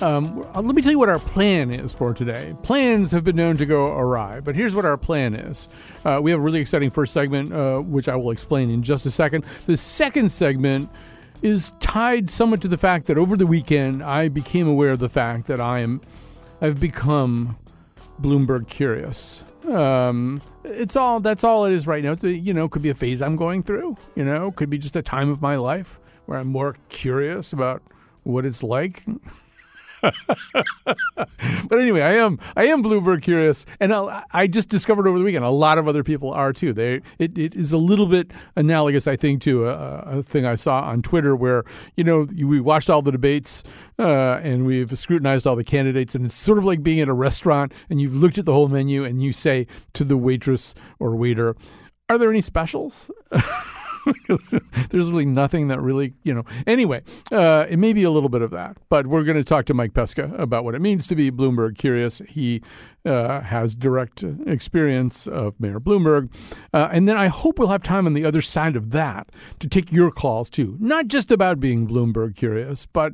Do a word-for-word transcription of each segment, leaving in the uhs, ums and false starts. Um, let me tell you what our plan is for today. Plans have been known to go awry, but here's what our plan is. Uh, we have a really exciting first segment, uh, which I will explain in just a second. The second segment is tied somewhat to the fact that over the weekend, I became aware of the fact that I am, I've become Bloomberg curious. Um, it's all, that's all it is right now. It's, you know, could be a phase I'm going through, you know, could be just a time of my life where I'm more curious about what it's like. But anyway, I am I am Bloomberg curious, and I'll, I just discovered over the weekend a lot of other people are too. They it, it is a little bit analogous, I think, to a, a thing I saw on Twitter where, you know, we watched all the debates uh, and we've scrutinized all the candidates, and it's sort of like being at a restaurant and you've looked at the whole menu and you say to the waitress or waiter, "Are there any specials?" There's really nothing that really, you know. Anyway, uh, it may be a little bit of that, but we're going to talk to Mike Pesca about what it means to be Bloomberg curious. He uh, has direct experience of Mayor Bloomberg. Uh, and then I hope we'll have time on the other side of that to take your calls, too. Not just about being Bloomberg curious, but,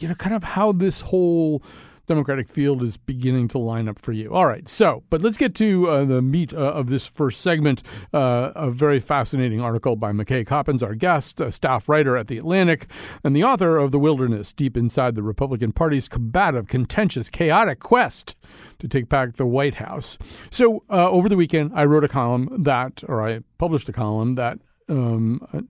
you know, kind of how this whole Democratic field is beginning to line up for you. All right. So, but let's get to uh, the meat uh, of this first segment. Uh, a very fascinating article by McKay Coppins, our guest, a staff writer at The Atlantic and the author of The Wilderness, Deep Inside the Republican Party's Combative, Contentious, Chaotic Quest to Take Back the White House. So uh, over the weekend, I wrote a column that, or I published a column that, um,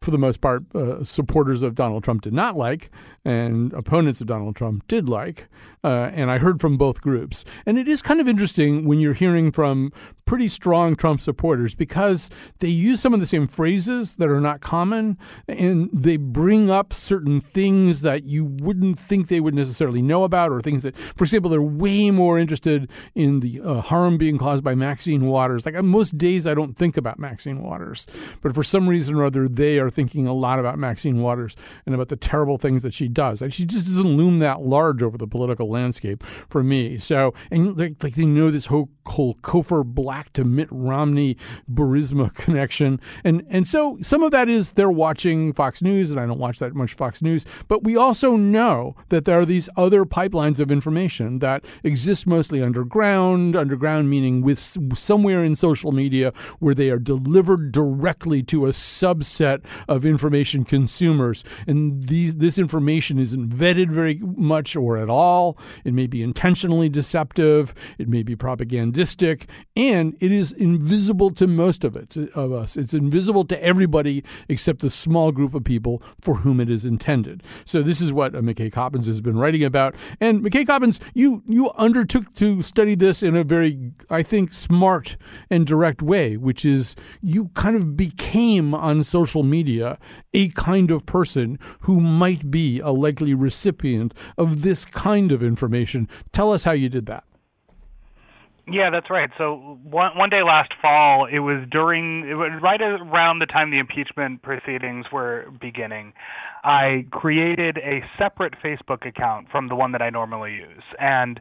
for the most part, uh, supporters of Donald Trump did not like, and opponents of Donald Trump did like. Uh, and I heard from both groups. And it is kind of interesting when you're hearing from pretty strong Trump supporters, because they use some of the same phrases that are not common, and they bring up certain things that you wouldn't think they would necessarily know about, or things that, for example, they're way more interested in the uh, harm being caused by Maxine Waters. Like, on most days, I don't think about Maxine Waters, but for some reason or other, they are thinking a lot about Maxine Waters and about the terrible things that she does. And she just doesn't loom that large over the political landscape for me. So, and like, like they know this whole Kofor Black to Mitt Romney Burisma connection. And, and so some of that is they're watching Fox News, and I don't watch that much Fox News. But we also know that there are these other pipelines of information that exist mostly underground, underground meaning with somewhere in social media where they are delivered directly to a subset of information consumers. And these, this information isn't vetted very much or at all. It may be intentionally deceptive. It may be propagandistic. And it is invisible to most of, it, of us. It's invisible to everybody except the small group of people for whom it is intended. So this is what McKay Coppins has been writing about. And McKay Coppins, you, you undertook to study this in a very, I think, smart and direct way, which is you kind of became on social media a kind of person who might be a likely recipient of this kind of information. Tell us how you did that. Yeah, that's right. So one, one day last fall, it was during, it was right around the time the impeachment proceedings were beginning. I created a separate Facebook account from the one that I normally use, and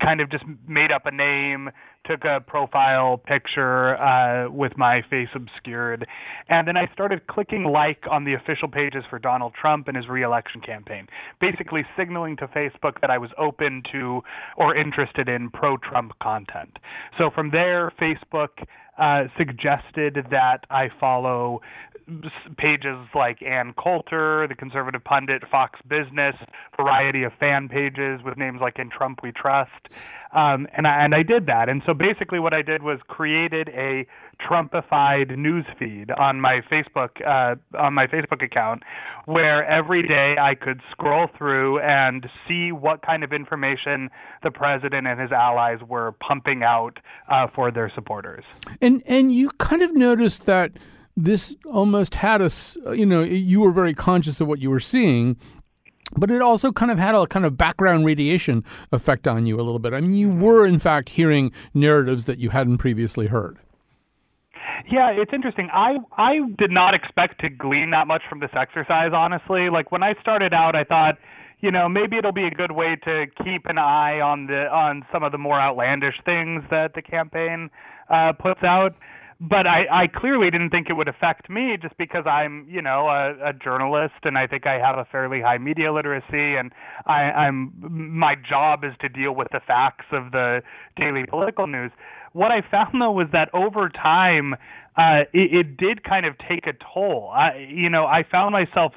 kind of just made up a name, took a profile picture uh, with my face obscured, and then I started clicking like on the official pages for Donald Trump and his re-election campaign, basically signaling to Facebook that I was open to or interested in pro-Trump content. So from there, Facebook uh, suggested that I follow pages like Ann Coulter, the conservative pundit, Fox Business, variety of fan pages with names like In Trump We Trust. Um, and, I, and I did that. And so basically what I did was created a Trumpified news feed on my Facebook uh, on my Facebook account, where every day I could scroll through and see what kind of information the president and his allies were pumping out uh, for their supporters. And and you kind of noticed that this almost had us, you know, you were very conscious of what you were seeing, But it also kind of had a kind of background radiation effect on you a little bit. I mean, you were, in fact, hearing narratives that you hadn't previously heard. Yeah, it's interesting. I I did not expect to glean that much from this exercise, honestly. Like, when I started out, I thought, you know, maybe it'll be a good way to keep an eye on the on some of the more outlandish things that the campaign uh, puts out. But I, I clearly didn't think it would affect me, just because I'm, you know, a, a journalist, and I think I have a fairly high media literacy, and I, I'm my job is to deal with the facts of the daily political news. What I found, though, was that over time, uh, it, it did kind of take a toll. I, you know, I found myself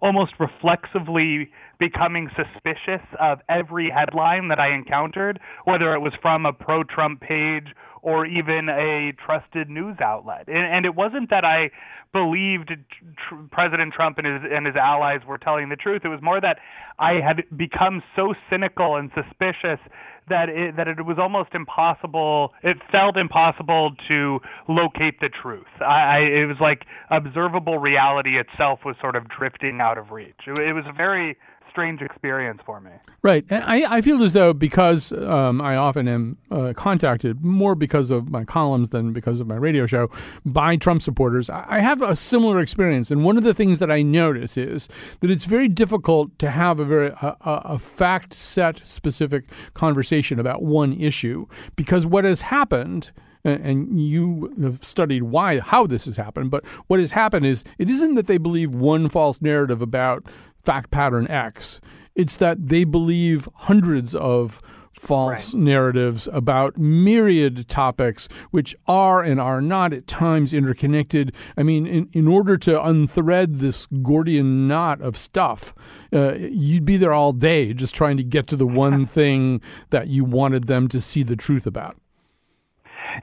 almost reflexively becoming suspicious of every headline that I encountered, whether it was from a pro-Trump page or even a trusted news outlet. And, and it wasn't that I believed tr- President Trump and his, and his allies were telling the truth. It was more that I had become so cynical and suspicious that it, that it was almost impossible. It felt impossible to locate the truth. I, I, it was like observable reality itself was sort of drifting out of reach. It, it was a very strange experience for me. Right. And I, I feel as though, because um, I often am uh, contacted more because of my columns than because of my radio show by Trump supporters, I have a similar experience. And one of the things that I notice is that it's very difficult to have a very a, a fact set specific conversation about one issue, because what has happened, and you have studied why, how this has happened, but what has happened is it isn't that they believe one false narrative about fact pattern X. It's that they believe hundreds of false right. narratives about myriad topics, which are and are not at times interconnected. I mean, in, in order to unthread this Gordian knot of stuff, uh, you'd be there all day just trying to get to the one thing that you wanted them to see the truth about.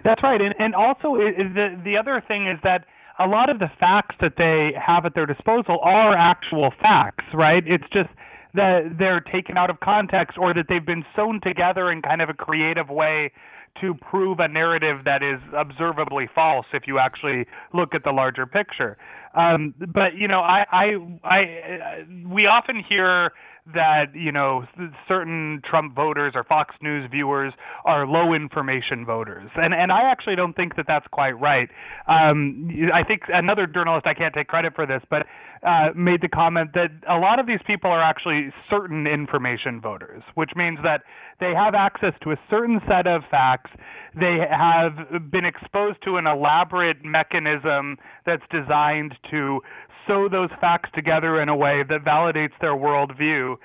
That's right. And, and also it, the the other thing is that a lot of the facts that they have at their disposal are actual facts, right? It's just that they're taken out of context, or that they've been sewn together in kind of a creative way to prove a narrative that is observably false if you actually look at the larger picture. Um, but, you know, I, I, I, we often hear that, you know, certain Trump voters or Fox News viewers are low information voters. And and I actually don't think that that's quite right. Um, I think another journalist, I can't take credit for this, but uh, made the comment that a lot of these people are actually certain information voters, which means that they have access to a certain set of facts. They have been exposed to an elaborate mechanism that's designed to sew those facts together in a way that validates their worldview,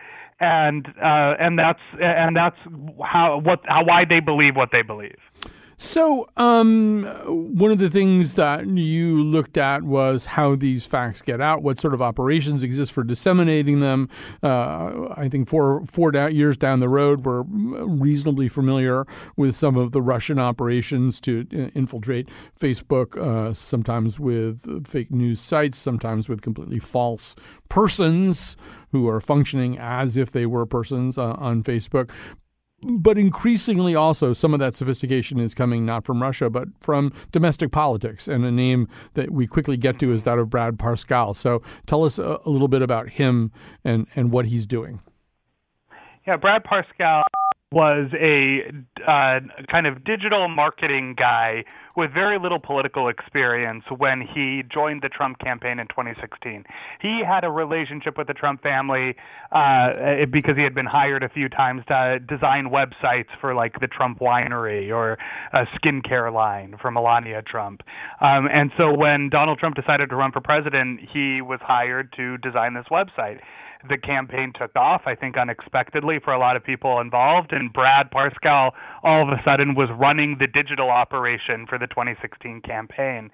and uh, and that's and that's how what how why they believe what they believe. So um, one of the things that you looked at was how these facts get out, what sort of operations exist for disseminating them. Uh, I think four, four da- years down the road, we're reasonably familiar with some of the Russian operations to uh, infiltrate Facebook, uh, sometimes with fake news sites, sometimes with completely false persons who are functioning as if they were persons uh, on Facebook. But increasingly also some of that sophistication is coming not from Russia, but from domestic politics. And a name that we quickly get to is that of Brad Parscale. So tell us a, a little bit about him and, and what he's doing. Yeah, Brad Parscale was a uh, kind of digital marketing guy with very little political experience when he joined the Trump campaign in twenty sixteen. He had a relationship with the Trump family uh, because he had been hired a few times to design websites for, like, the Trump Winery or a skincare line for Melania Trump. Um, and so when Donald Trump decided to run for president, he was hired to design this website. The campaign took off, I think, unexpectedly for a lot of people involved, and Brad Parscale all of a sudden was running the digital operation for the twenty sixteen campaign.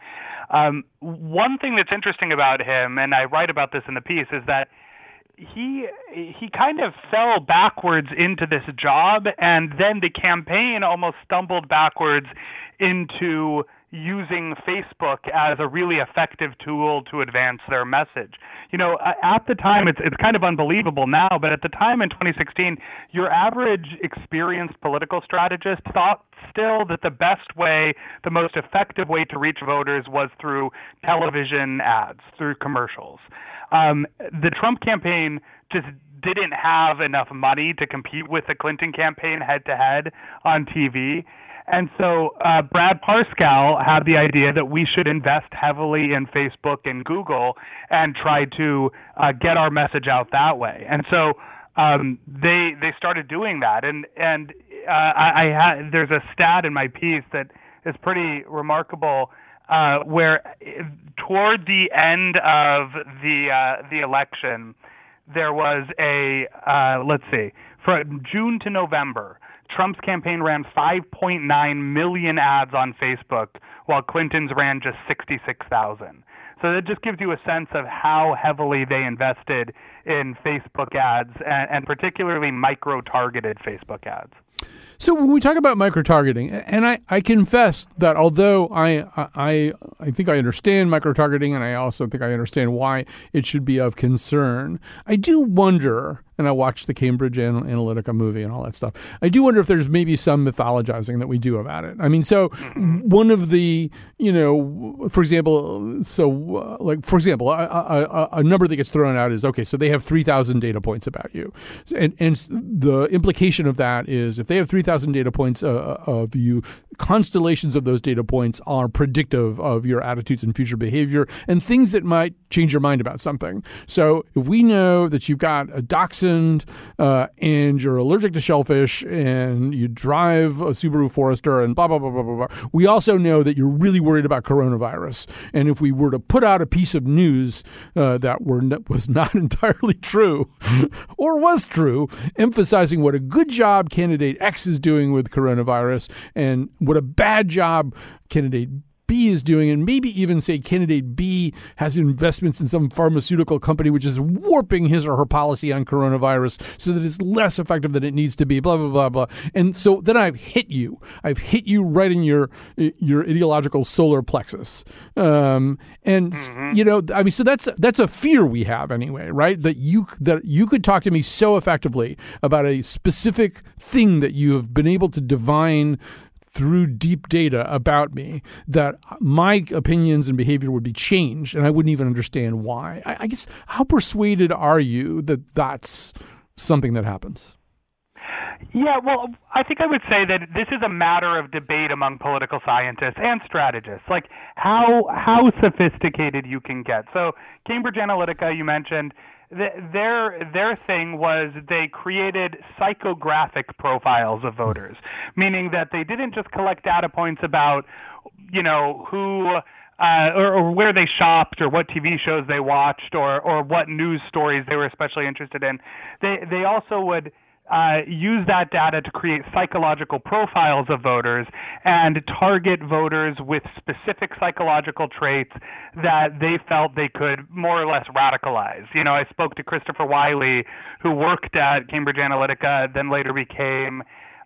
Um, one thing that's interesting about him, and I write about this in the piece, is that he he kind of fell backwards into this job, and then the campaign almost stumbled backwards into using Facebook as a really effective tool to advance their message. You know, at the time, it's it's kind of unbelievable now, but at the time in twenty sixteen, your average experienced political strategist thought still that the best way, the most effective way to reach voters was through television ads, through commercials. Um, the Trump campaign just didn't have enough money to compete with the Clinton campaign head-to-head on T V. And so uh, Brad Parscale had the idea that we should invest heavily in Facebook and Google and try to uh, get our message out that way. And so um, they they started doing that. And and uh, I, I had, there's a stat in my piece that is pretty remarkable, uh, where toward the end of the uh, the election, there was a uh, let's see, from June to November, Trump's campaign ran five point nine million ads on Facebook, while Clinton's ran just sixty-six thousand. So that just gives you a sense of how heavily they invested in Facebook ads, and, and particularly micro-targeted Facebook ads. So when we talk about micro-targeting, and I, I confess that although I, I I think I understand micro-targeting, and I also think I understand why it should be of concern, I do wonder, and I watched the Cambridge Analytica movie and all that stuff, I do wonder if there's maybe some mythologizing that we do about it. I mean, so one of the, you know, for example, so uh, like, for example, a, a, a number that gets thrown out is, okay, so they have three thousand data points about you. And, and the implication of that is if they have three thousand data points uh, of you, constellations of those data points are predictive of your attitudes and future behavior and things that might change your mind about something. So if we know that you've got a dachshund uh, and you're allergic to shellfish and you drive a Subaru Forester and blah, blah, blah, blah, blah, blah, we also know that you're really worried about coronavirus. And if we were to put out a piece of news uh, that were n- was not entirely true or was true, emphasizing what a good job candidate X is doing with coronavirus and what a bad job candidate B is doing, and maybe even say candidate B has investments in some pharmaceutical company which is warping his or her policy on coronavirus so that it's less effective than it needs to be, blah, blah, blah, blah. And so then I've hit you. I've hit you right in your your ideological solar plexus. Um, and, mm-hmm. you know, I mean, so that's that's a fear we have anyway, right? That you, that you could talk to me so effectively about a specific thing that you have been able to divine through deep data about me, that my opinions and behavior would be changed, and I wouldn't even understand why. I, I guess, how persuaded are you that that's something that happens? Yeah, well, I think I would say that this is a matter of debate among political scientists and strategists, like how how sophisticated you can get. So Cambridge Analytica, you mentioned, Their their thing was they created psychographic profiles of voters, meaning that they didn't just collect data points about, you know, who uh, or, or where they shopped or what T V shows they watched or, or what news stories they were especially interested in. They they also would uh, use that data to create psychological profiles of voters and target voters with specific psychological traits that they felt they could more or less radicalize. You know, I spoke to Christopher Wiley, who worked at Cambridge Analytica, then later became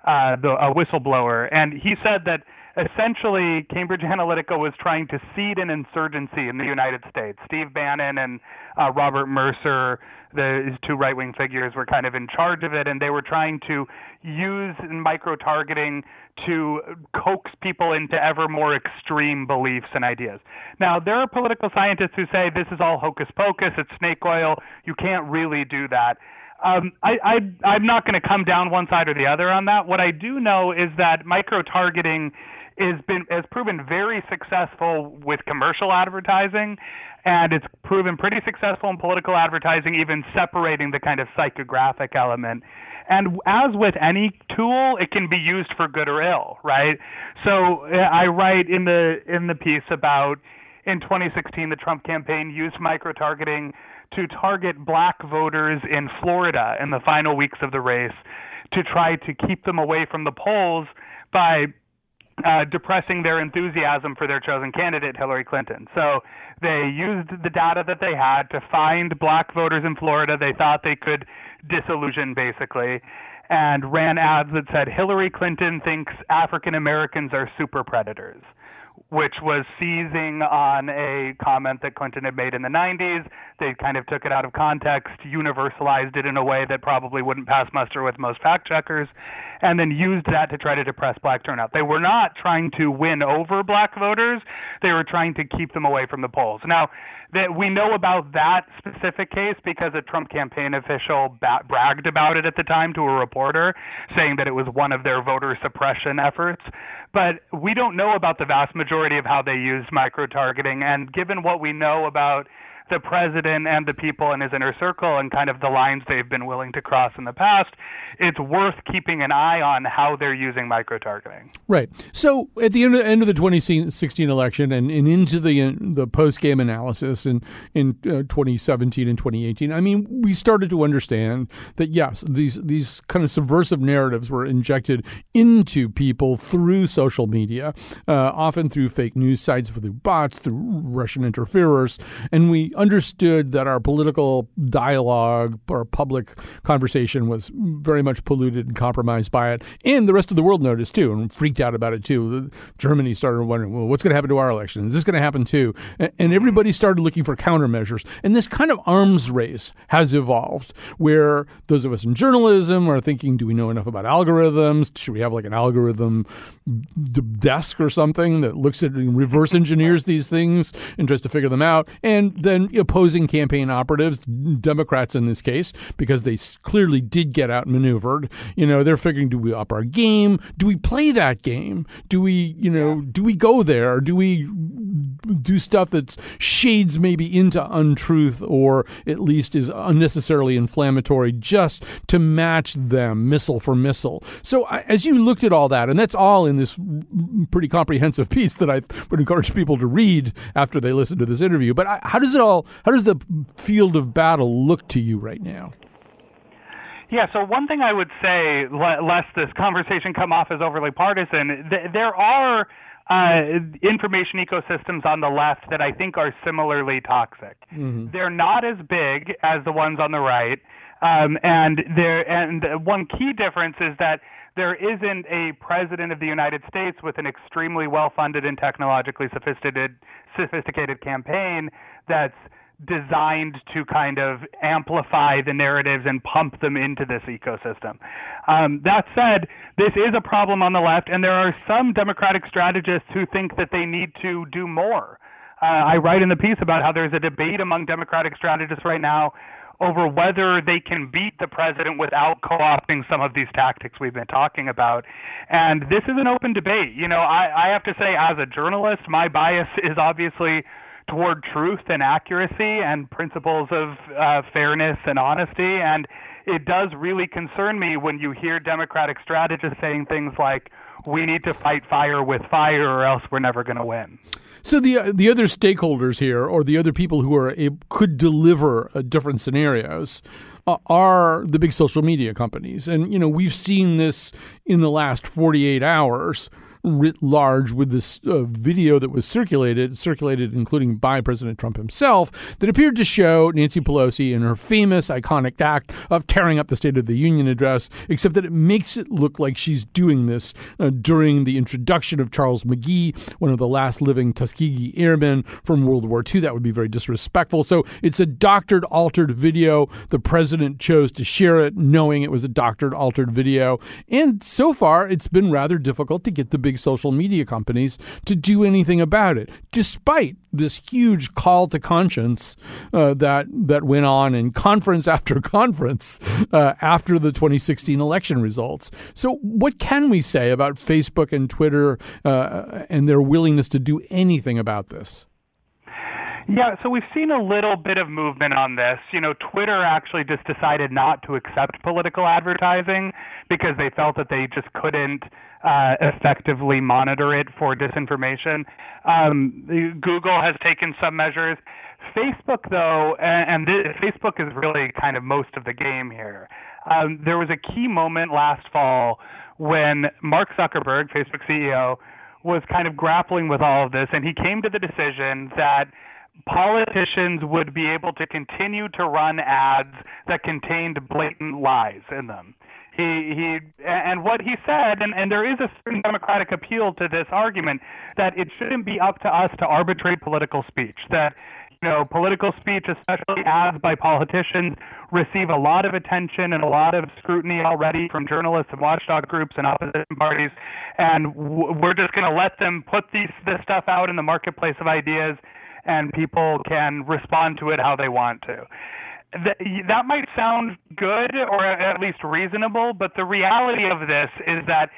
uh, the, a whistleblower. And he said that essentially Cambridge Analytica was trying to seed an insurgency in the United States. Steve Bannon and uh, Robert Mercer, the two right-wing figures, were kind of in charge of it, and they were trying to use micro-targeting to coax people into ever more extreme beliefs and ideas. Now, there are political scientists who say this is all hocus-pocus, it's snake oil, you can't really do that. Um, I, I, I'm not going to come down one side or the other on that. What I do know is that micro-targeting has been has proven very successful with commercial advertising, and it's proven pretty successful in political advertising, even separating the kind of psychographic element. And as with any tool, it can be used for good or ill, right? So I write in the in the piece about in twenty sixteen the Trump campaign used micro-targeting to target black voters in Florida in the final weeks of the race to try to keep them away from the polls by Uh, depressing their enthusiasm for their chosen candidate, Hillary Clinton. So they used the data that they had to find black voters in Florida they thought they could disillusion, basically, and ran ads that said, Hillary Clinton thinks African Americans are super predators, which was seizing on a comment that Clinton had made in the nineties. They kind of took it out of context, universalized it in a way that probably wouldn't pass muster with most fact checkers, and then used that to try to depress black turnout. They were not trying to win over black voters. They were trying to keep them away from the polls. Now, that we know about that specific case because a Trump campaign official ba- bragged about it at the time to a reporter, saying that it was one of their voter suppression efforts. But we don't know about the vast majority of how they used micro-targeting. And given what we know about the president and the people in his inner circle and kind of the lines they've been willing to cross in the past, it's worth keeping an eye on how they're using micro-targeting. Right. So at the end of, end of the twenty sixteen election and, and into the the post-game analysis in, in uh, twenty seventeen and twenty eighteen, I mean, we started to understand that, yes, these, these kind of subversive narratives were injected into people through social media, uh, often through fake news sites, through bots, through Russian interferers, and we understood that our political dialogue, our public conversation was very much polluted and compromised by it. And the rest of the world noticed, too, and freaked out about it, too. Germany started wondering, well, what's going to happen to our election? Is this going to happen, too? And everybody started looking for countermeasures. And this kind of arms race has evolved, where those of us in journalism are thinking, do we know enough about algorithms? Should we have like an algorithm d- desk or something that looks at and reverse engineers these things and tries to figure them out? And then opposing campaign operatives, Democrats in this case, because they clearly did get outmaneuvered, you know, they're figuring, do we up our game? Do we play that game? Do we, you know, do we go there? Do we do stuff that's shades maybe into untruth or at least is unnecessarily inflammatory just to match them missile for missile? So as you looked at all that, and that's all in this pretty comprehensive piece that I would encourage people to read after they listen to this interview, but I, how does it all How does the field of battle look to you right now? Yeah, so one thing I would say, lest this conversation come off as overly partisan, th- there are uh, information ecosystems on the left that I think are similarly toxic. Mm-hmm. They're not as big as the ones on the right, um, and there. And one key difference is that there isn't a president of the United States with an extremely well-funded and technologically sophisticated, sophisticated campaign that's designed to kind of amplify the narratives and pump them into this ecosystem. Um, that said, this is a problem on the left, and there are some Democratic strategists who think that they need to do more. Uh, I write in the piece about how there's a debate among Democratic strategists right now over whether they can beat the president without co-opting some of these tactics we've been talking about. And this is an open debate. You know, I, I have to say, as a journalist, my bias is obviously toward truth and accuracy and principles of uh, fairness and honesty. And it does really concern me when you hear Democratic strategists saying things like, we need to fight fire with fire or else we're never going to win. So the uh, the other stakeholders here, or the other people who are able, could deliver uh, different scenarios, uh, are the big social media companies. And, you know, we've seen this in the last forty-eight hours writ large with this uh, video that was circulated, circulated including by President Trump himself, that appeared to show Nancy Pelosi in her famous iconic act of tearing up the State of the Union address, except that it makes it look like she's doing this uh, during the introduction of Charles McGee, one of the last living Tuskegee Airmen from World War Two. That would be very disrespectful. So it's a doctored, altered video. The president chose to share it knowing it was a doctored, altered video. And so far, it's been rather difficult to get the big social media companies to do anything about it, despite this huge call to conscience uh, that that went on in conference after conference uh, after the twenty sixteen election results. So what can we say about Facebook and Twitter uh, and their willingness to do anything about this? Yeah, so we've seen a little bit of movement on this. You know, Twitter actually just decided not to accept political advertising because they felt that they just couldn't uh, effectively monitor it for disinformation. Um, Google has taken some measures. Facebook, though, and, and th- Facebook is really kind of most of the game here. Um, there was a key moment last fall when Mark Zuckerberg, Facebook C E O, was kind of grappling with all of this, and he came to the decision that politicians would be able to continue to run ads that contained blatant lies in them. He, he, and what he said, and, and there is a certain Democratic appeal to this argument, that it shouldn't be up to us to arbitrate political speech, that know, political speech, especially ads by politicians, receive a lot of attention and a lot of scrutiny already from journalists and watchdog groups and opposition parties. And we're just going to let them put these, this stuff out in the marketplace of ideas, and people can respond to it how they want to. That might sound good or at least reasonable, but the reality of this is that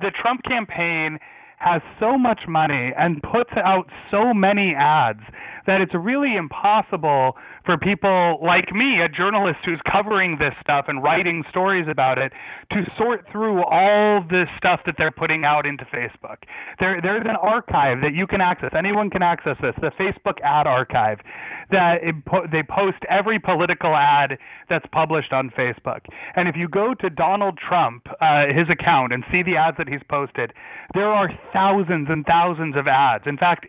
the Trump campaign has so much money and puts out so many ads that it's really impossible for people like me, a journalist who's covering this stuff and writing stories about it, to sort through all this stuff that they're putting out into Facebook. There, there's an archive that you can access. Anyone can access this, the Facebook ad archive, that it, they post every political ad that's published on Facebook. And if you go to Donald Trump, uh, his account, and see the ads that he's posted, there are thousands and thousands of ads. In fact,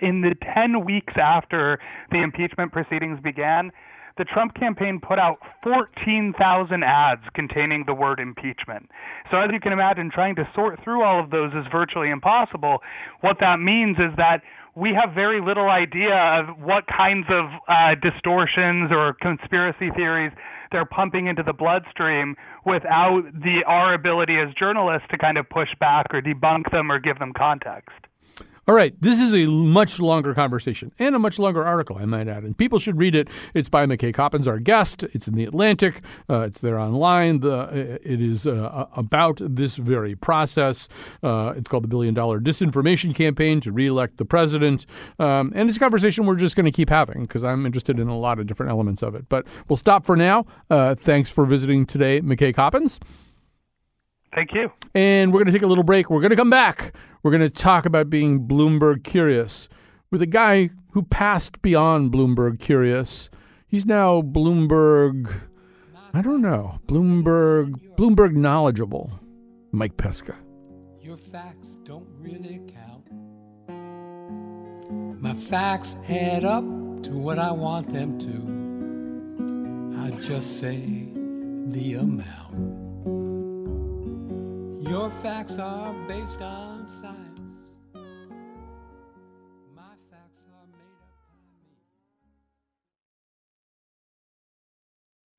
in the ten weeks after the impeachment proceedings began, the Trump campaign put out fourteen thousand ads containing the word impeachment. So as you can imagine, trying to sort through all of those is virtually impossible. What that means is that we have very little idea of what kinds of uh, distortions or conspiracy theories they're pumping into the bloodstream without the our ability as journalists to kind of push back or debunk them or give them context. All right. This is a much longer conversation and a much longer article, I might add. And people should read it. It's by McKay Coppins, our guest. It's in The Atlantic. Uh, it's there online. The, it is uh, about this very process. Uh, it's called The Billion Dollar Disinformation Campaign to Reelect the President. Um, and it's a conversation we're just going to keep having because I'm interested in a lot of different elements of it. But we'll stop for now. Uh, thanks for visiting today, McKay Coppins. Thank you. And we're going to take a little break. We're going to come back. We're going to talk about being Bloomberg curious with a guy who passed beyond Bloomberg curious. He's now Bloomberg, I don't know, Bloomberg, Bloomberg knowledgeable, Mike Pesca. Your facts don't really count. My facts add up to what I want them to. I just say the amount. Your facts are based on science. My facts are made up by me.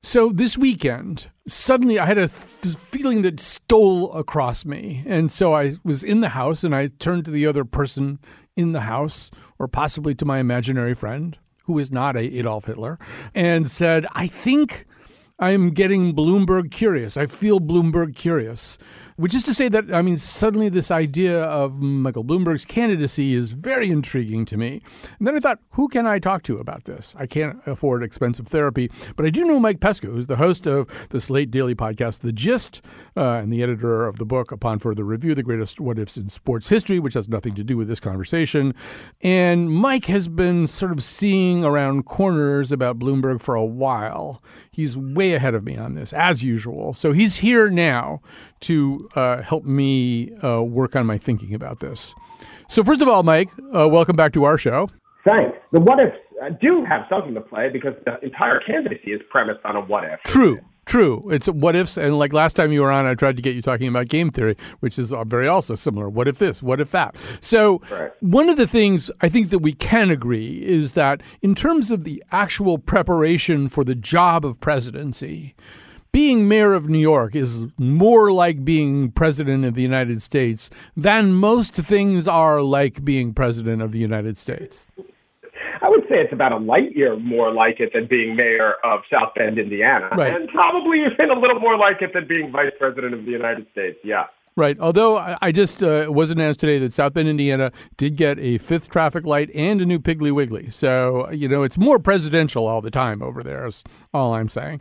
So this weekend, suddenly I had a th- feeling that stole across me. And so I was in the house and I turned to the other person in the house, or possibly to my imaginary friend, who is not a Adolf Hitler, and said, I think I'm getting Bloomberg curious. I feel Bloomberg curious. Which is to say that, I mean, suddenly this idea of Michael Bloomberg's candidacy is very intriguing to me. And then I thought, who can I talk to about this? I can't afford expensive therapy. But I do know Mike Pesca, who's the host of the Slate Daily podcast, The Gist, uh, and the editor of the book, Upon Further Review, The Greatest What Ifs in Sports History, which has nothing to do with this conversation. And Mike has been sort of seeing around corners about Bloomberg for a while. He's way ahead of me on this, as usual. So he's here now to uh, help me uh, work on my thinking about this. So first of all, Mike, uh, welcome back to our show. Thanks. The what-ifs uh, do have something to play because the entire candidacy is premised on a what-if. True, true. It's what-ifs, and like last time you were on, I tried to get you talking about game theory, which is very also similar. What if this? What if that? So right. One of the things I think that we can agree is that in terms of the actual preparation for the job of presidency, being mayor of New York is more like being president of the United States than most things are like being president of the United States. I would say it's about a light year more like it than being mayor of South Bend, Indiana. Right. And probably even a little more like it than being vice president of the United States. Yeah. Right. Although I just uh, was announced today that South Bend, Indiana did get a fifth traffic light and a new Piggly Wiggly. So, you know, it's more presidential all the time over there is all I'm saying.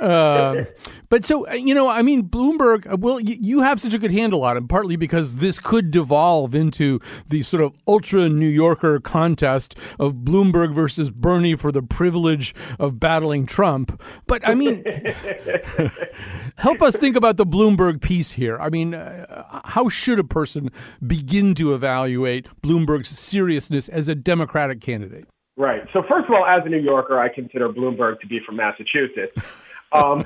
uh, but so, you know, I mean, Bloomberg, well, y- you have such a good handle on it, partly because this could devolve into the sort of ultra New Yorker contest of Bloomberg versus Bernie for the privilege of battling Trump. But I mean, help us think about the Bloomberg piece here. I mean, uh, how should a person begin to evaluate Bloomberg's seriousness as a Democratic candidate? Right. So first of all, as a New Yorker, I consider Bloomberg to be from Massachusetts. Um,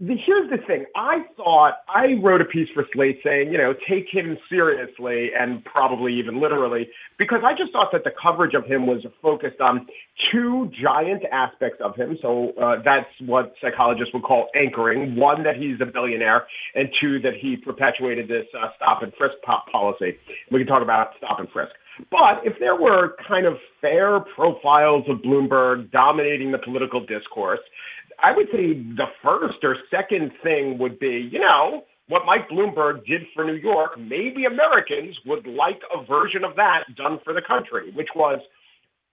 the, here's the thing. I thought, I wrote a piece for Slate saying, you know, take him seriously and probably even literally, because I just thought that the coverage of him was focused on two giant aspects of him. So uh, that's what psychologists would call anchoring. One, that he's a billionaire, and two, that he perpetuated this uh, stop and frisk policy. We can talk about stop and frisk. But if there were kind of fair profiles of Bloomberg dominating the political discourse, I would say the first or second thing would be, you know, what Mike Bloomberg did for New York, maybe Americans would like a version of that done for the country, which was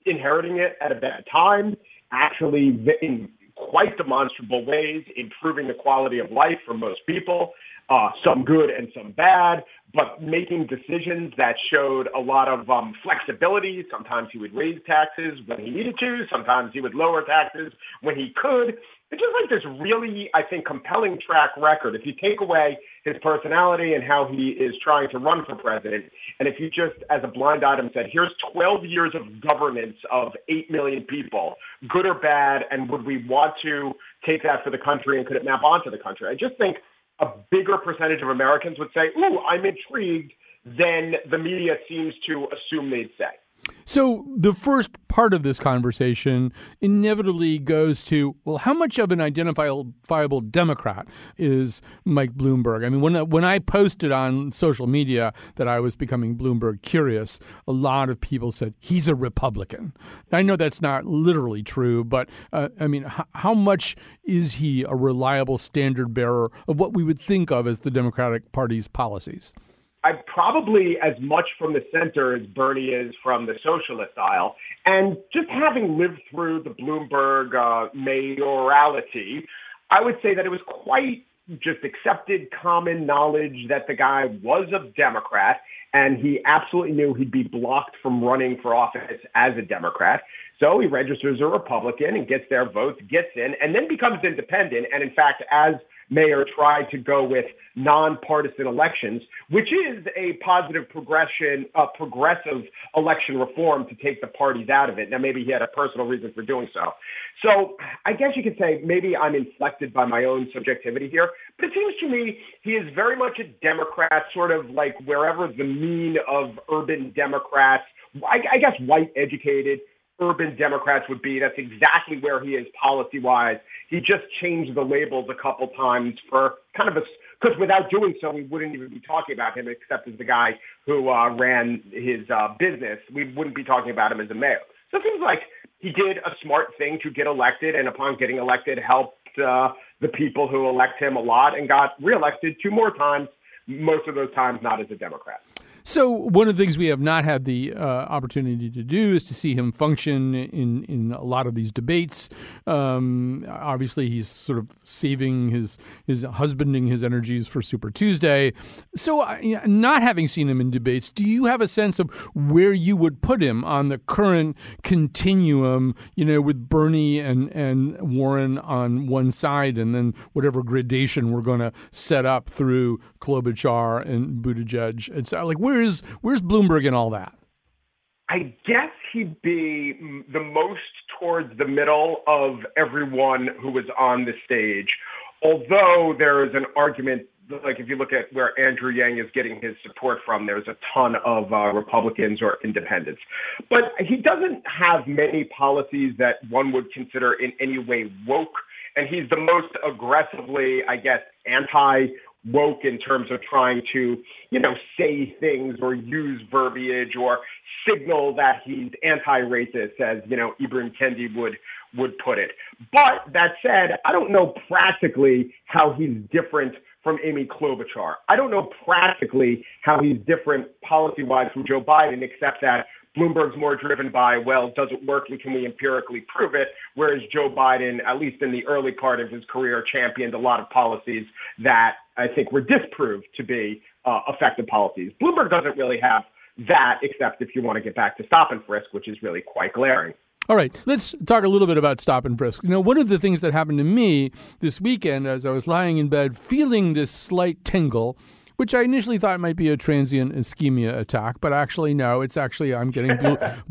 inheriting it at a bad time, actually in quite demonstrable ways, improving the quality of life for most people, uh, some good and some bad, but making decisions that showed a lot of um, flexibility. Sometimes he would raise taxes when he needed to. Sometimes he would lower taxes when he could. It's just like this really, I think, compelling track record. If you take away his personality and how he is trying to run for president, and if you just, as a blind item, said, here's twelve years of governance of eight million people, good or bad, and would we want to take that for the country and could it map onto the country? I just think a bigger percentage of Americans would say, ooh, I'm intrigued, than the media seems to assume they'd say. So the first part of this conversation inevitably goes to, well, how much of an identifiable Democrat is Mike Bloomberg? I mean, when, when I posted on social media that I was becoming Bloomberg curious, a lot of people said he's a Republican. I know that's not literally true, but uh, I mean, h- how much is he a reliable standard bearer of what we would think of as the Democratic Party's policies? I probably as much from the center as Bernie is from the socialist aisle. And just having lived through the Bloomberg uh, mayoralty, I would say that it was quite just accepted common knowledge that the guy was a Democrat, and he absolutely knew he'd be blocked from running for office as a Democrat. So he registers a Republican and gets their votes, gets in, and then becomes independent. And in fact, as mayor, tried to go with nonpartisan elections, which is a positive progression, a progressive election reform to take the parties out of it. Now, maybe he had a personal reason for doing so. So I guess you could say maybe I'm inflected by my own subjectivity here, but it seems to me he is very much a Democrat, sort of like wherever the mean of urban Democrats, I, I guess white educated urban Democrats would be. That's exactly where he is policy-wise. He just changed the labels a couple times for kind of a, because without doing so, we wouldn't even be talking about him except as the guy who uh, ran his uh, business. We wouldn't be talking about him as a mayor. So it seems like he did a smart thing to get elected, and upon getting elected, helped uh, the people who elect him a lot and got reelected two more times, most of those times not as a Democrat. So one of the things we have not had the uh, opportunity to do is to see him function in, in a lot of these debates. Um, obviously, he's sort of saving his his husbanding his energies for Super Tuesday. So uh, not having seen him in debates, do you have a sense of where you would put him on the current continuum, you know, with Bernie and, and Warren on one side and then whatever gradation we're going to set up through Klobuchar and Buttigieg? And so, like, where Where's where's Bloomberg and all that? I guess he'd be the most towards the middle of everyone who was on the stage. Although there is an argument, like if you look at where Andrew Yang is getting his support from, there's a ton of uh, Republicans or independents. But he doesn't have many policies that one would consider in any way woke. And he's the most aggressively, I guess, anti woke in terms of trying to, you know, say things or use verbiage or signal that he's anti-racist, as, you know, Ibram Kendi would would put it. But that said, I don't know practically how he's different from Amy Klobuchar. I don't know practically how he's different policy-wise from Joe Biden, except that Bloomberg's more driven by, well, does it work and can we empirically prove it? Whereas Joe Biden, at least in the early part of his career, championed a lot of policies that I think were disproved to be uh, effective policies. Bloomberg doesn't really have that, except if you want to get back to stop and frisk, which is really quite glaring. All right, let's talk a little bit about stop and frisk. You know, one of the things that happened to me this weekend as I was lying in bed feeling this slight tingle which I initially thought might be a transient ischemia attack, but actually, no, it's actually I'm getting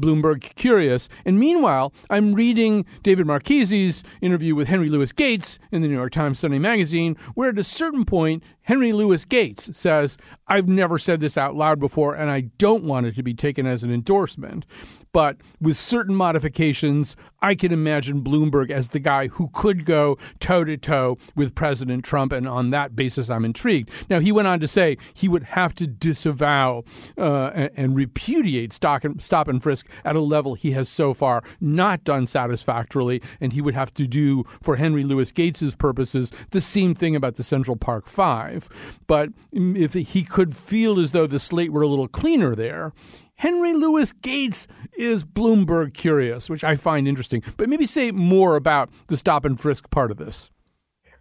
Bloomberg curious. And meanwhile, I'm reading David Marchese's interview with Henry Louis Gates in the New York Times Sunday Magazine, where at a certain point, Henry Louis Gates says, I've never said this out loud before, and I don't want it to be taken as an endorsement. But with certain modifications, I can imagine Bloomberg as the guy who could go toe-to-toe with President Trump, and on that basis, I'm intrigued. Now, he went on to say he would have to disavow uh, and, and repudiate stop and, stop and frisk at a level he has so far not done satisfactorily, and he would have to do, for Henry Louis Gates's purposes, the same thing about the Central Park Five. But if he could feel as though the slate were a little cleaner there, Henry Louis Gates is Bloomberg curious, which I find interesting. But maybe say more about the stop and frisk part of this.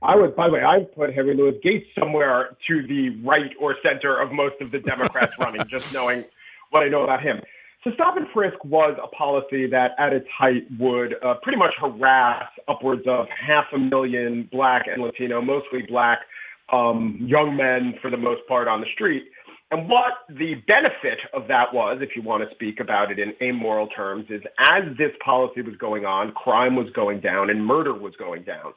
I would, by the way, I'd put Henry Louis Gates somewhere to the right or center of most of the Democrats running, just knowing what I know about him. So stop and frisk was a policy that at its height would uh, pretty much harass upwards of half a million Black and Latino, mostly Black um, young men for the most part on the street. And what the benefit of that was, if you want to speak about it in amoral terms, is as this policy was going on, crime was going down and murder was going down.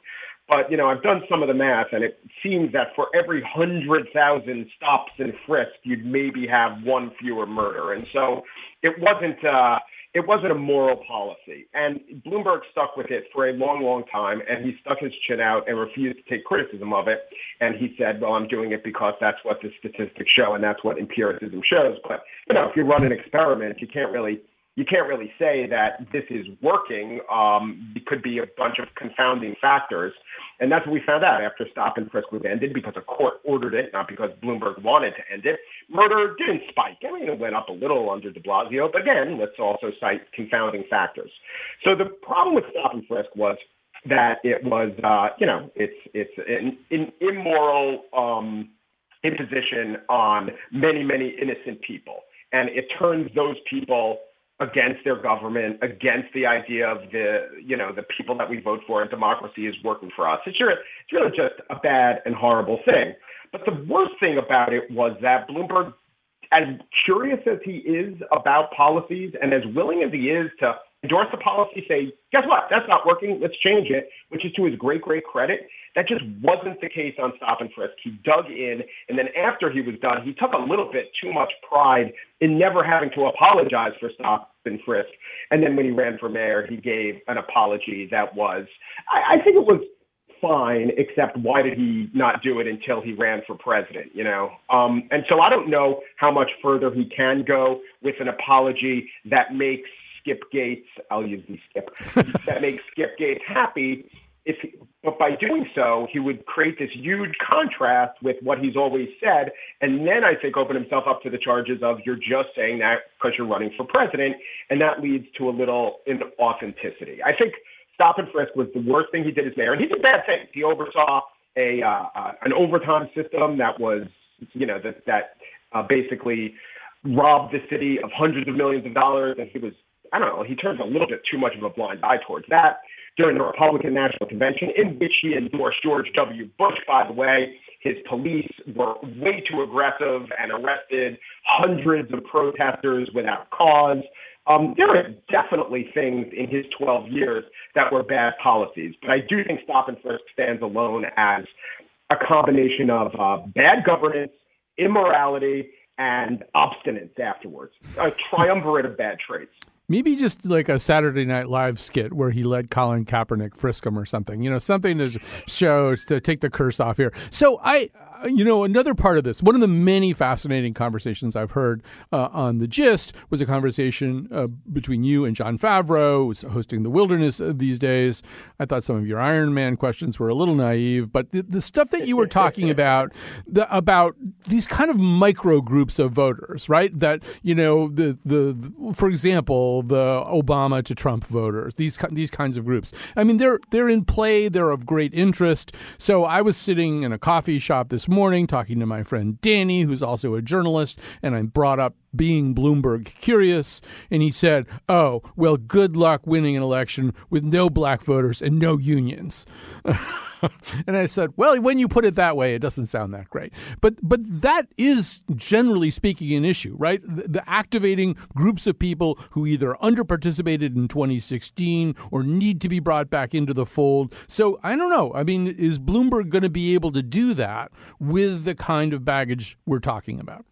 But, you know, I've done some of the math, and it seems that for every one hundred thousand stops and frisks, you'd maybe have one fewer murder. And so it wasn't uh, it wasn't a moral policy. And Bloomberg stuck with it for a long, long time, and he stuck his chin out and refused to take criticism of it. And he said, well, I'm doing it because that's what the statistics show, and that's what empiricism shows. But, you know, if you run an experiment, you can't really you can't really say that this is working. Um, it could be a bunch of confounding factors. And that's what we found out after stop and frisk was ended, because a court ordered it, not because Bloomberg wanted to end it. Murder didn't spike. I mean, it went up a little under de Blasio, but again, let's also cite confounding factors. So the problem with stop and frisk was that it was, uh, you know, it's it's an, an immoral um, imposition on many, many innocent people. And it turns those people against their government, against the idea of the, you know, the people that we vote for and democracy is working for us. It's really, it's really just a bad and horrible thing. But the worst thing about it was that Bloomberg, as curious as he is about policies and as willing as he is to endorse the policy, say, guess what, that's not working, let's change it, which is to his great, great credit. That just wasn't the case on stop and frisk. He dug in, and then after he was done, he took a little bit too much pride in never having to apologize for stop and frisk. And then when he ran for mayor, he gave an apology that was, I, I think it was fine, except why did he not do it until he ran for president, you know? Um, and so I don't know how much further he can go with an apology that makes Skip Gates, I'll use the Skip, that makes Skip Gates happy. If, but by doing so, he would create this huge contrast with what he's always said, and then I think open himself up to the charges of you're just saying that because you're running for president, and that leads to a little inauthenticity. I think stop and frisk was the worst thing he did as mayor, and he did bad things. He oversaw a uh, an overtime system that was, you know, that that uh, basically robbed the city of hundreds of millions of dollars, and he was, I don't know, he turned a little bit too much of a blind eye towards that. During the Republican National Convention, in which he endorsed George W. Bush, by the way, his police were way too aggressive and arrested hundreds of protesters without cause. Um, there are definitely things in his twelve years that were bad policies, but I do think stop and frisk stands alone as a combination of uh, bad governance, immorality, and obstinance afterwards, a triumvirate of bad traits. Maybe just like a Saturday Night Live skit where he let Colin Kaepernick frisk him or something, you know, something to show to take the curse off here. So I, you know, another part of this, one of the many fascinating conversations I've heard uh, on The Gist was a conversation uh, between you and Jon Favreau, who's hosting The Wilderness these days. I thought some of your Iron Man questions were a little naive, but the, the stuff that you were talking about, the, about these kind of micro groups of voters, right? That, you know, the, the, for example, the Obama to Trump voters, these these kinds of groups. I mean, they're they're in play. They're of great interest. So I was sitting in a coffee shop this morning talking to my friend Danny, who's also a journalist, and I brought up being Bloomberg curious. And he said, oh, well, good luck winning an election with no Black voters and no unions. And I said, well, when you put it that way, it doesn't sound that great. But but that is, generally speaking, an issue, right? The, the activating groups of people who either underparticipated in twenty sixteen or need to be brought back into the fold. So I don't know. I mean, is Bloomberg going to be able to do that with the kind of baggage we're talking about?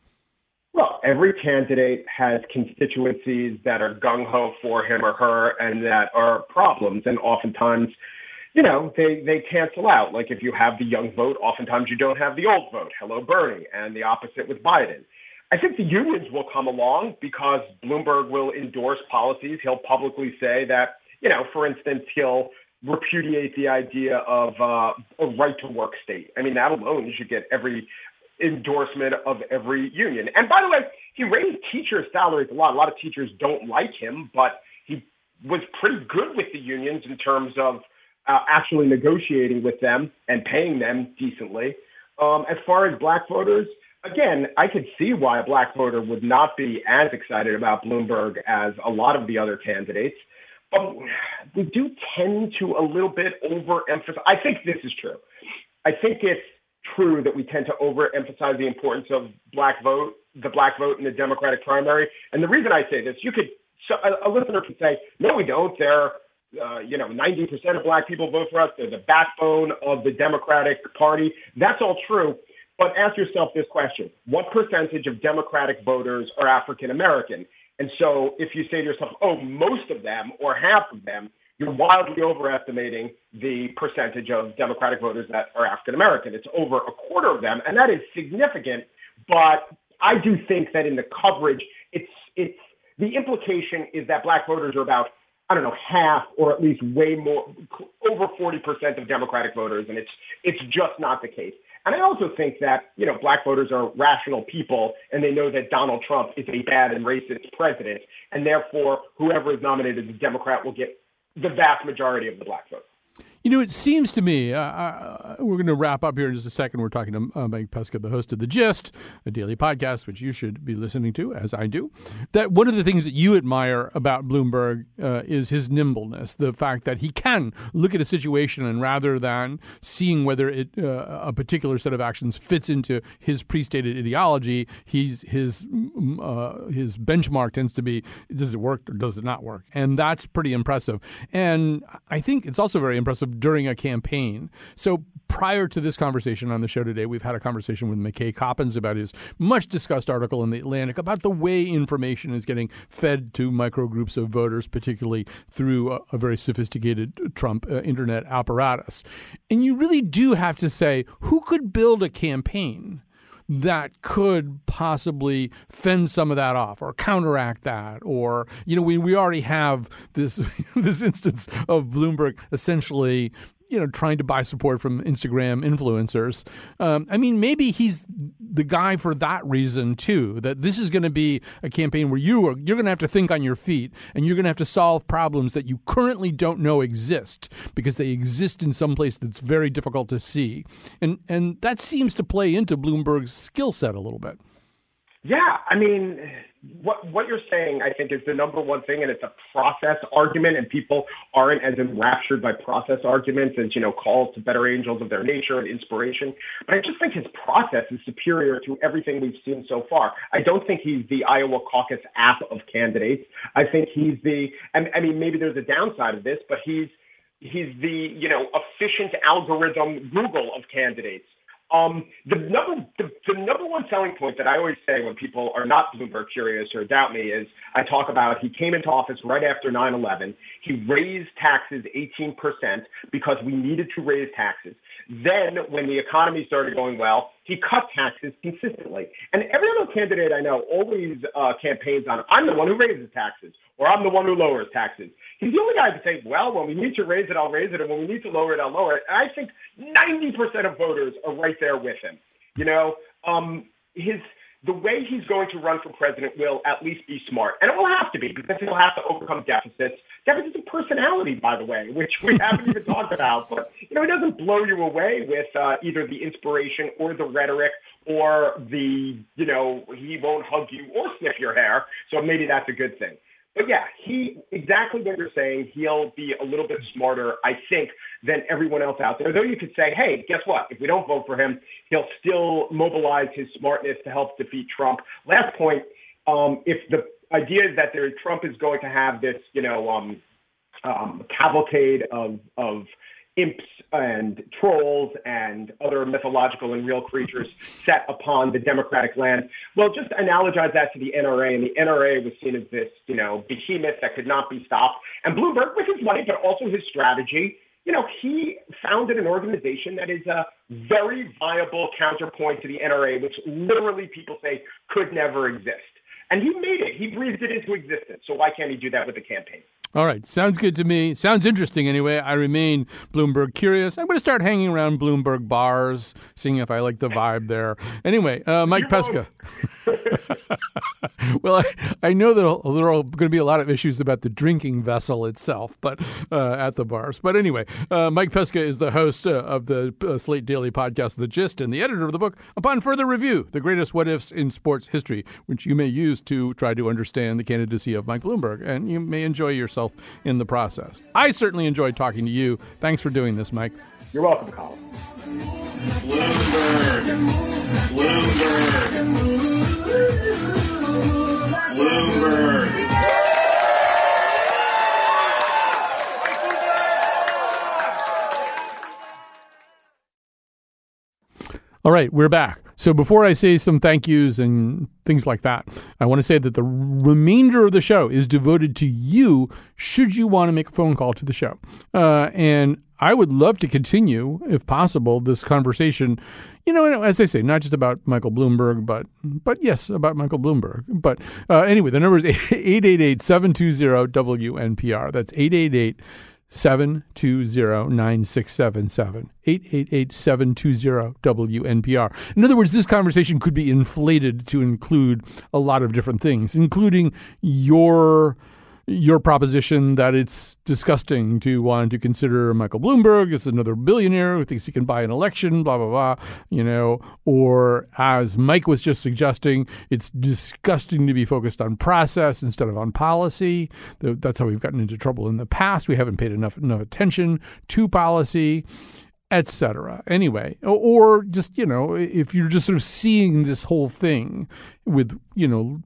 Well, every candidate has constituencies that are gung-ho for him or her and that are problems. And oftentimes, you know, they, they cancel out. Like if you have the young vote, oftentimes you don't have the old vote. Hello, Bernie. And the opposite with Biden. I think the unions will come along because Bloomberg will endorse policies. He'll publicly say that, you know, for instance, he'll repudiate the idea of uh, a right-to-work state. I mean, that alone, you should get every endorsement of every union. And by the way, he raised teachers' salaries a lot. A lot of teachers don't like him, but he was pretty good with the unions in terms of uh, actually negotiating with them and paying them decently. Um, as far as black voters, again, I could see why a black voter would not be as excited about Bloomberg as a lot of the other candidates. But we do tend to a little bit overemphasize. I think this is true. I think it's true that we tend to overemphasize the importance of black vote, the black vote in the Democratic primary. And the reason I say this, you could, so a, a listener could say, no, we don't. They're, uh, you know, ninety percent of black people vote for us. They're the backbone of the Democratic Party. That's all true. But ask yourself this question. What percentage of Democratic voters are African-American? And so if you say to yourself, oh, most of them or half of them, you're wildly overestimating the percentage of Democratic voters that are African-American. It's over a quarter of them, and that is significant. But I do think that in the coverage, it's it's the implication is that black voters are about, I don't know, half or at least way more, over forty percent of Democratic voters, and it's it's just not the case. And I also think that, you know, black voters are rational people, and they know that Donald Trump is a bad and racist president, and therefore whoever is nominated as a Democrat will get the vast majority of the black vote. You know, it seems to me, uh, we're going to wrap up here in just a second. We're talking to uh, Mike Pesca, the host of The Gist, a daily podcast, which you should be listening to, as I do. That one of the things that you admire about Bloomberg uh, is his nimbleness, the fact that he can look at a situation and rather than seeing whether it, uh, a particular set of actions fits into his pre-stated ideology, he's, his, uh, his benchmark tends to be, does it work or does it not work? And that's pretty impressive. And I think it's also very impressive during a campaign. So prior to this conversation on the show today, we've had a conversation with McKay Coppins about his much discussed article in The Atlantic about the way information is getting fed to micro groups of voters, particularly through a, a very sophisticated Trump uh, internet apparatus. And you really do have to say, who could build a campaign that could possibly fend some of that off or counteract that? Or, you know, we, we already have this this instance of Bloomberg essentially, you know, trying to buy support from Instagram influencers. Um, I mean, maybe he's the guy for that reason, too, that this is going to be a campaign where you are, you're going to have to think on your feet and you're going to have to solve problems that you currently don't know exist because they exist in some place that's very difficult to see. And, and that seems to play into Bloomberg's skill set a little bit. Yeah, I mean, what what you're saying, I think, is the number one thing, and it's a process argument, and people aren't as enraptured by process arguments as, you know, calls to better angels of their nature and inspiration. But I just think his process is superior to everything we've seen so far. I don't think he's the Iowa caucus app of candidates. I think he's the, I mean, maybe there's a downside of this, but he's he's the, you know, efficient algorithm Google of candidates. Um, the number the, the number one selling point that I always say when people are not Bloomberg curious or doubt me is I talk about he came into office right after nine eleven. He raised taxes eighteen percent because we needed to raise taxes. Then when the economy started going well, he cut taxes consistently. And every other candidate I know always uh, campaigns on, I'm the one who raises taxes or I'm the one who lowers taxes. He's the only guy to say, well, when we need to raise it, I'll raise it. And when we need to lower it, I'll lower it. And I think ninety percent of voters are right there with him. You know, um, his the way he's going to run for president will at least be smart. And it will have to be because he'll have to overcome deficits. Deficits of personality, by the way, which we haven't even talked about. But, you know, he doesn't blow you away with uh, either the inspiration or the rhetoric or the, you know, he won't hug you or sniff your hair. So maybe that's a good thing. But yeah, he exactly what you're saying. He'll be a little bit smarter, I think, than everyone else out there. Though you could say, hey, guess what? If we don't vote for him, he'll still mobilize his smartness to help defeat Trump. Last point, um, if the idea that there, Trump is going to have this, you know, um, um, cavalcade of of imps and trolls and other mythological and real creatures set upon the Democratic land. Well, just analogize that to the N R A. And the N R A was seen as this, you know, behemoth that could not be stopped. And Bloomberg, with his money, but also his strategy, you know, he founded an organization that is a very viable counterpoint to the N R A, which literally people say could never exist. And he made it. He breathed it into existence. So why can't he do that with a campaign? All right. Sounds good to me. Sounds interesting anyway. I remain Bloomberg curious. I'm going to start hanging around Bloomberg bars, seeing if I like the vibe there. Anyway, uh, Mike Pesca. Well, I, I know that there are going to be a lot of issues about the drinking vessel itself, but uh, at the bars. But anyway, uh, Mike Pesca is the host uh, of the uh, Slate Daily podcast, The Gist, and the editor of the book, Upon Further Review, The Greatest What-Ifs in Sports History, which you may use to try to understand the candidacy of Mike Bloomberg, and you may enjoy yourself in the process. I certainly enjoyed talking to you. Thanks for doing this, Mike. You're welcome, Colin. Bloomberg. Bloomberg. Bloomberg. All right, we're back. So before I say some thank yous and things like that, I want to say that the remainder of the show is devoted to you should you want to make a phone call to the show. Uh, and I would love to continue, if possible, this conversation, you know, as I say, not just about Michael Bloomberg, but but yes, about Michael Bloomberg. But uh, anyway, the number is eight eight eight, seven two zero, W N P R. That's eight eight eight, seven two zero, nine six seven seven. eight eight eight, seven two zero, W N P R. In other words, this conversation could be inflated to include a lot of different things, including your... your proposition that it's disgusting to want to consider Michael Bloomberg as another billionaire who thinks he can buy an election, blah, blah, blah, you know, or as Mike was just suggesting, it's disgusting to be focused on process instead of on policy. That's how we've gotten into trouble in the past. We haven't paid enough enough attention to policy, et cetera. Anyway, or just, you know, if you're just sort of seeing this whole thing with, you know,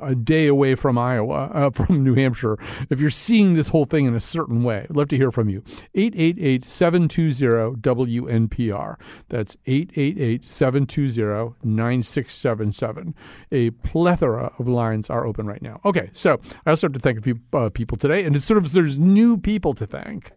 a day away from Iowa, uh, from New Hampshire, if you're seeing this whole thing in a certain way, I'd love to hear from you. eight eight eight, seven two zero, W N P R. That's eight eight eight, seven two zero, nine six seven seven. A plethora of lines are open right now. Okay, so I also have to thank a few uh, people today, and it's sort of there's new people to thank.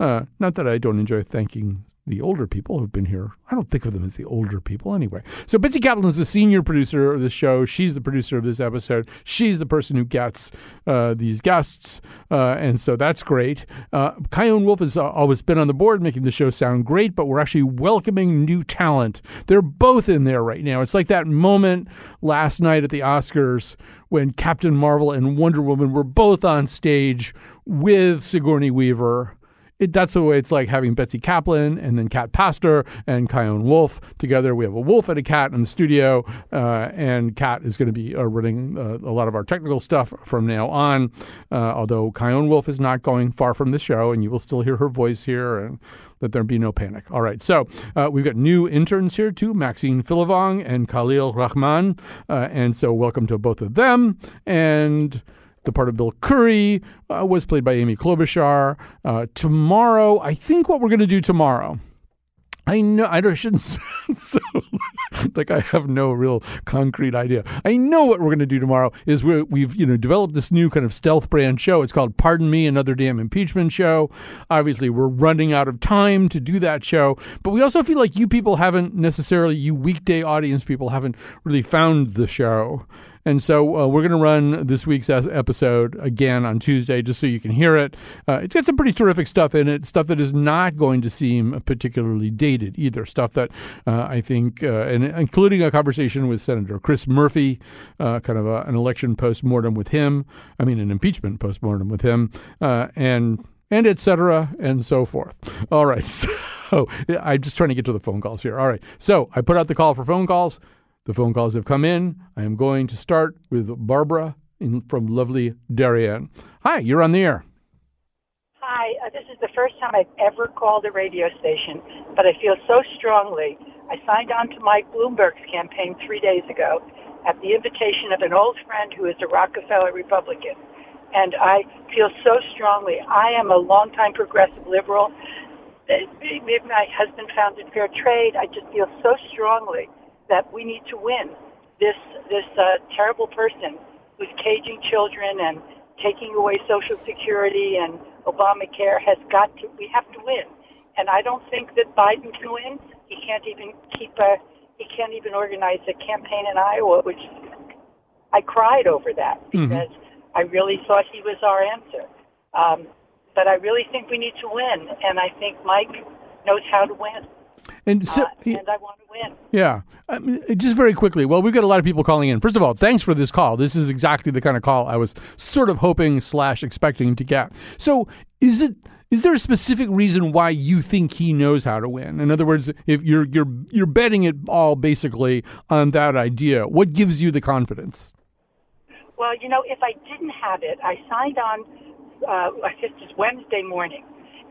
Uh, not that I don't enjoy thanking the older people who've been here. I don't think of them as the older people anyway. So Betsy Kaplan is the senior producer of the show. She's the producer of this episode. She's the person who gets uh, these guests. Uh, and so that's great. Uh, Kyone Wolf has always been on the board making the show sound great, but we're actually welcoming new talent. They're both in there right now. It's like that moment last night at the Oscars when Captain Marvel and Wonder Woman were both on stage with Sigourney Weaver. It, that's the way it's like having Betsy Kaplan and then Kat Pastor and Kyone Wolf together. We have a wolf and a cat in the studio, uh, and Kat is going to be uh, running uh, a lot of our technical stuff from now on, uh, although Kyone Wolf is not going far from the show, and you will still hear her voice here, and let there be no panic. All right, so uh, we've got new interns here, too, Maxine Filivong and Khalil Rahman, uh, and so welcome to both of them, and... the part of Bill Curry uh, was played by Amy Klobuchar. Uh, tomorrow, I think what we're going to do tomorrow, I know, I shouldn't sound so like I have no real concrete idea. I know what we're going to do tomorrow is we're, we've, you know, developed this new kind of stealth brand show. It's called Pardon Me, Another Damn Impeachment Show. Obviously, we're running out of time to do that show. But we also feel like you people haven't necessarily, you weekday audience people haven't really found the show. And so uh, we're going to run this week's episode again on Tuesday just so you can hear it. Uh, it's got some pretty terrific stuff in it, stuff that is not going to seem particularly dated either, stuff that uh, I think, uh, and including a conversation with Senator Chris Murphy, uh, kind of a, an election postmortem with him, I mean an impeachment postmortem with him, uh, and... and et cetera, and so forth. All right. So I'm just trying to get to the phone calls here. All right. So I put out the call for phone calls. The phone calls have come in. I am going to start with Barbara in, from lovely Darien. Hi, you're on the air. Hi, uh, this is the first time I've ever called a radio station, but I feel so strongly. I signed on to Mike Bloomberg's campaign three days ago at the invitation of an old friend who is a Rockefeller Republican. And I feel so strongly. I am a longtime progressive liberal. My husband founded Fair Trade. I just feel so strongly that we need to win this this uh, terrible person who's caging children and taking away Social Security and Obamacare has got to. We have to win. And I don't think that Biden can win. He can't even keep a. He can't even organize a campaign in Iowa, which I cried over that because. Mm-hmm. I really thought he was our answer. Um, but I really think we need to win, and I think Mike knows how to win. And, so, uh, and I want to win. Yeah. I mean, just very quickly, well, we've got a lot of people calling in. First of all, thanks for this call. This is exactly the kind of call I was sort of hoping slash expecting to get. So is it... Is there a specific reason why you think he knows how to win? In other words, if you're you're you're betting it all basically on that idea, what gives you the confidence? Well, you know, if I didn't have it, I signed on, uh, I guess it's Wednesday morning,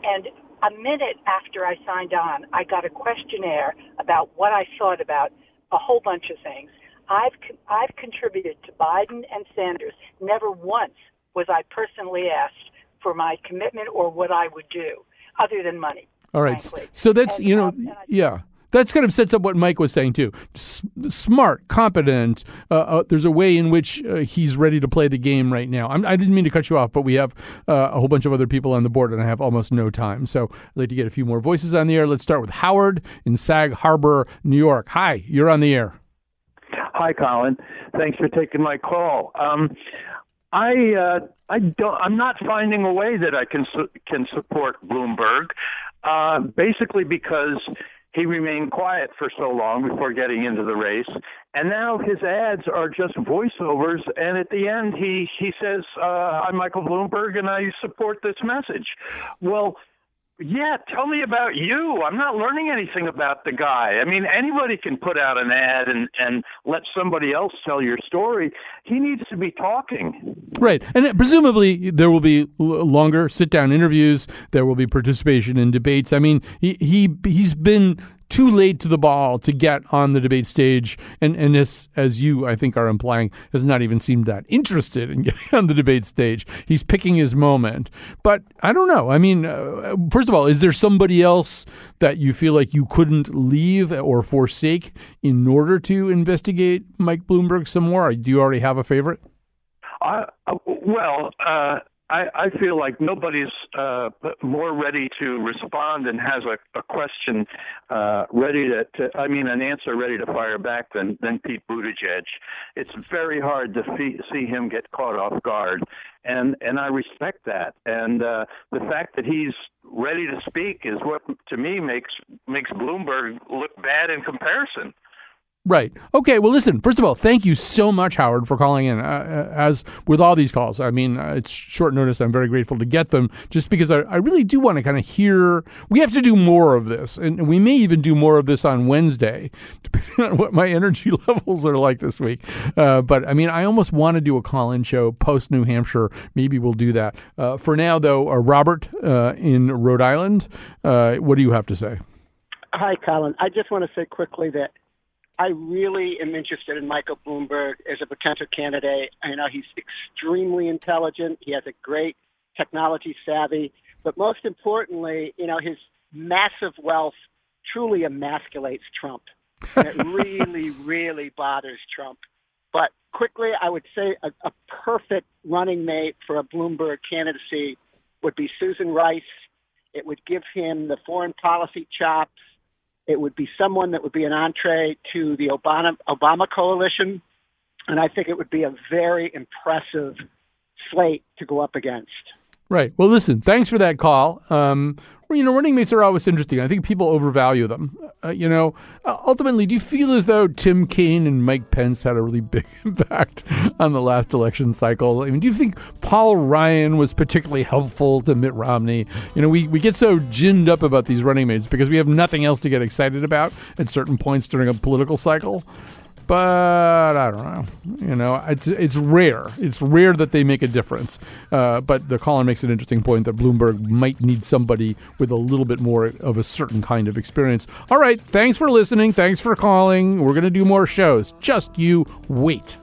and a minute after I signed on, I got a questionnaire about what I thought about a whole bunch of things. I've con- I've contributed to Biden and Sanders. Never once was I personally asked for my commitment or what I would do, other than money. All right, frankly. So that's, and, you know, um, I, yeah. That's kind of sets up what Mike was saying, too. S- smart, competent. Uh, uh, there's a way in which uh, he's ready to play the game right now. I'm, I didn't mean to cut you off, but we have uh, a whole bunch of other people on the board, and I have almost no time. So I'd like to get a few more voices on the air. Let's start with Howard in Sag Harbor, New York. Hi, you're on the air. Hi, Colin. Thanks for taking my call. Um, I uh, I don't. I'm not finding a way that I can su- can support Bloomberg, uh, basically because he remained quiet for so long before getting into the race, and now his ads are just voiceovers. And at the end, he he says, uh, "I'm Michael Bloomberg, and I support this message." Well, yeah, tell me about you. I'm not learning anything about the guy. I mean, anybody can put out an ad and and let somebody else tell your story. He needs to be talking, right? And presumably there will be longer sit-down interviews. There will be participation in debates. I mean, he he he's been too late to the ball to get on the debate stage. And, and this, as you, I think, are implying, has not even seemed that interested in getting on the debate stage. He's picking his moment. But I don't know. I mean, uh, first of all, is there somebody else that you feel like you couldn't leave or forsake in order to investigate Mike Bloomberg some more? Do you already have a favorite? I, well, uh, I, I feel like nobody's uh, more ready to respond and has a, a question uh, ready to, to, I mean, an answer ready to fire back than, than Pete Buttigieg. It's very hard to fee- see him get caught off guard, and, and I respect that. And uh, the fact that he's ready to speak is what, to me, makes makes Bloomberg look bad in comparison. Right. Okay. Well, listen, first of all, thank you so much, Howard, for calling in. Uh, as with all these calls, I mean, uh, it's short notice. I'm very grateful to get them just because I, I really do want to kind of hear. We have to do more of this, and we may even do more of this on Wednesday, depending on what my energy levels are like this week. Uh, but I mean, I almost want to do a call-in show post New Hampshire. Maybe we'll do that. Uh, for now, though, uh, Robert uh, in Rhode Island, uh, what do you have to say? Hi, Colin. I just want to say quickly that I really am interested in Michael Bloomberg as a potential candidate. I know he's extremely intelligent. He has a great technology savvy. But most importantly, you know, his massive wealth truly emasculates Trump. And it really, really bothers Trump. But quickly, I would say a, a perfect running mate for a Bloomberg candidacy would be Susan Rice. It would give him the foreign policy chops. It would be someone that would be an entree to the Obama, Obama coalition, and I think it would be a very impressive slate to go up against. Right. Well, listen, thanks for that call. Um, you know, running mates are always interesting. I think people overvalue them. Uh, you know, ultimately, do you feel as though Tim Kaine and Mike Pence had a really big impact on the last election cycle? I mean, do you think Paul Ryan was particularly helpful to Mitt Romney? You know, we, we get so ginned up about these running mates because we have nothing else to get excited about at certain points during a political cycle. But I don't know. You know, it's it's rare. It's rare that they make a difference. Uh, but the caller makes an interesting point that Bloomberg might need somebody with a little bit more of a certain kind of experience. All right. Thanks for listening. Thanks for calling. We're going to do more shows. Just you wait.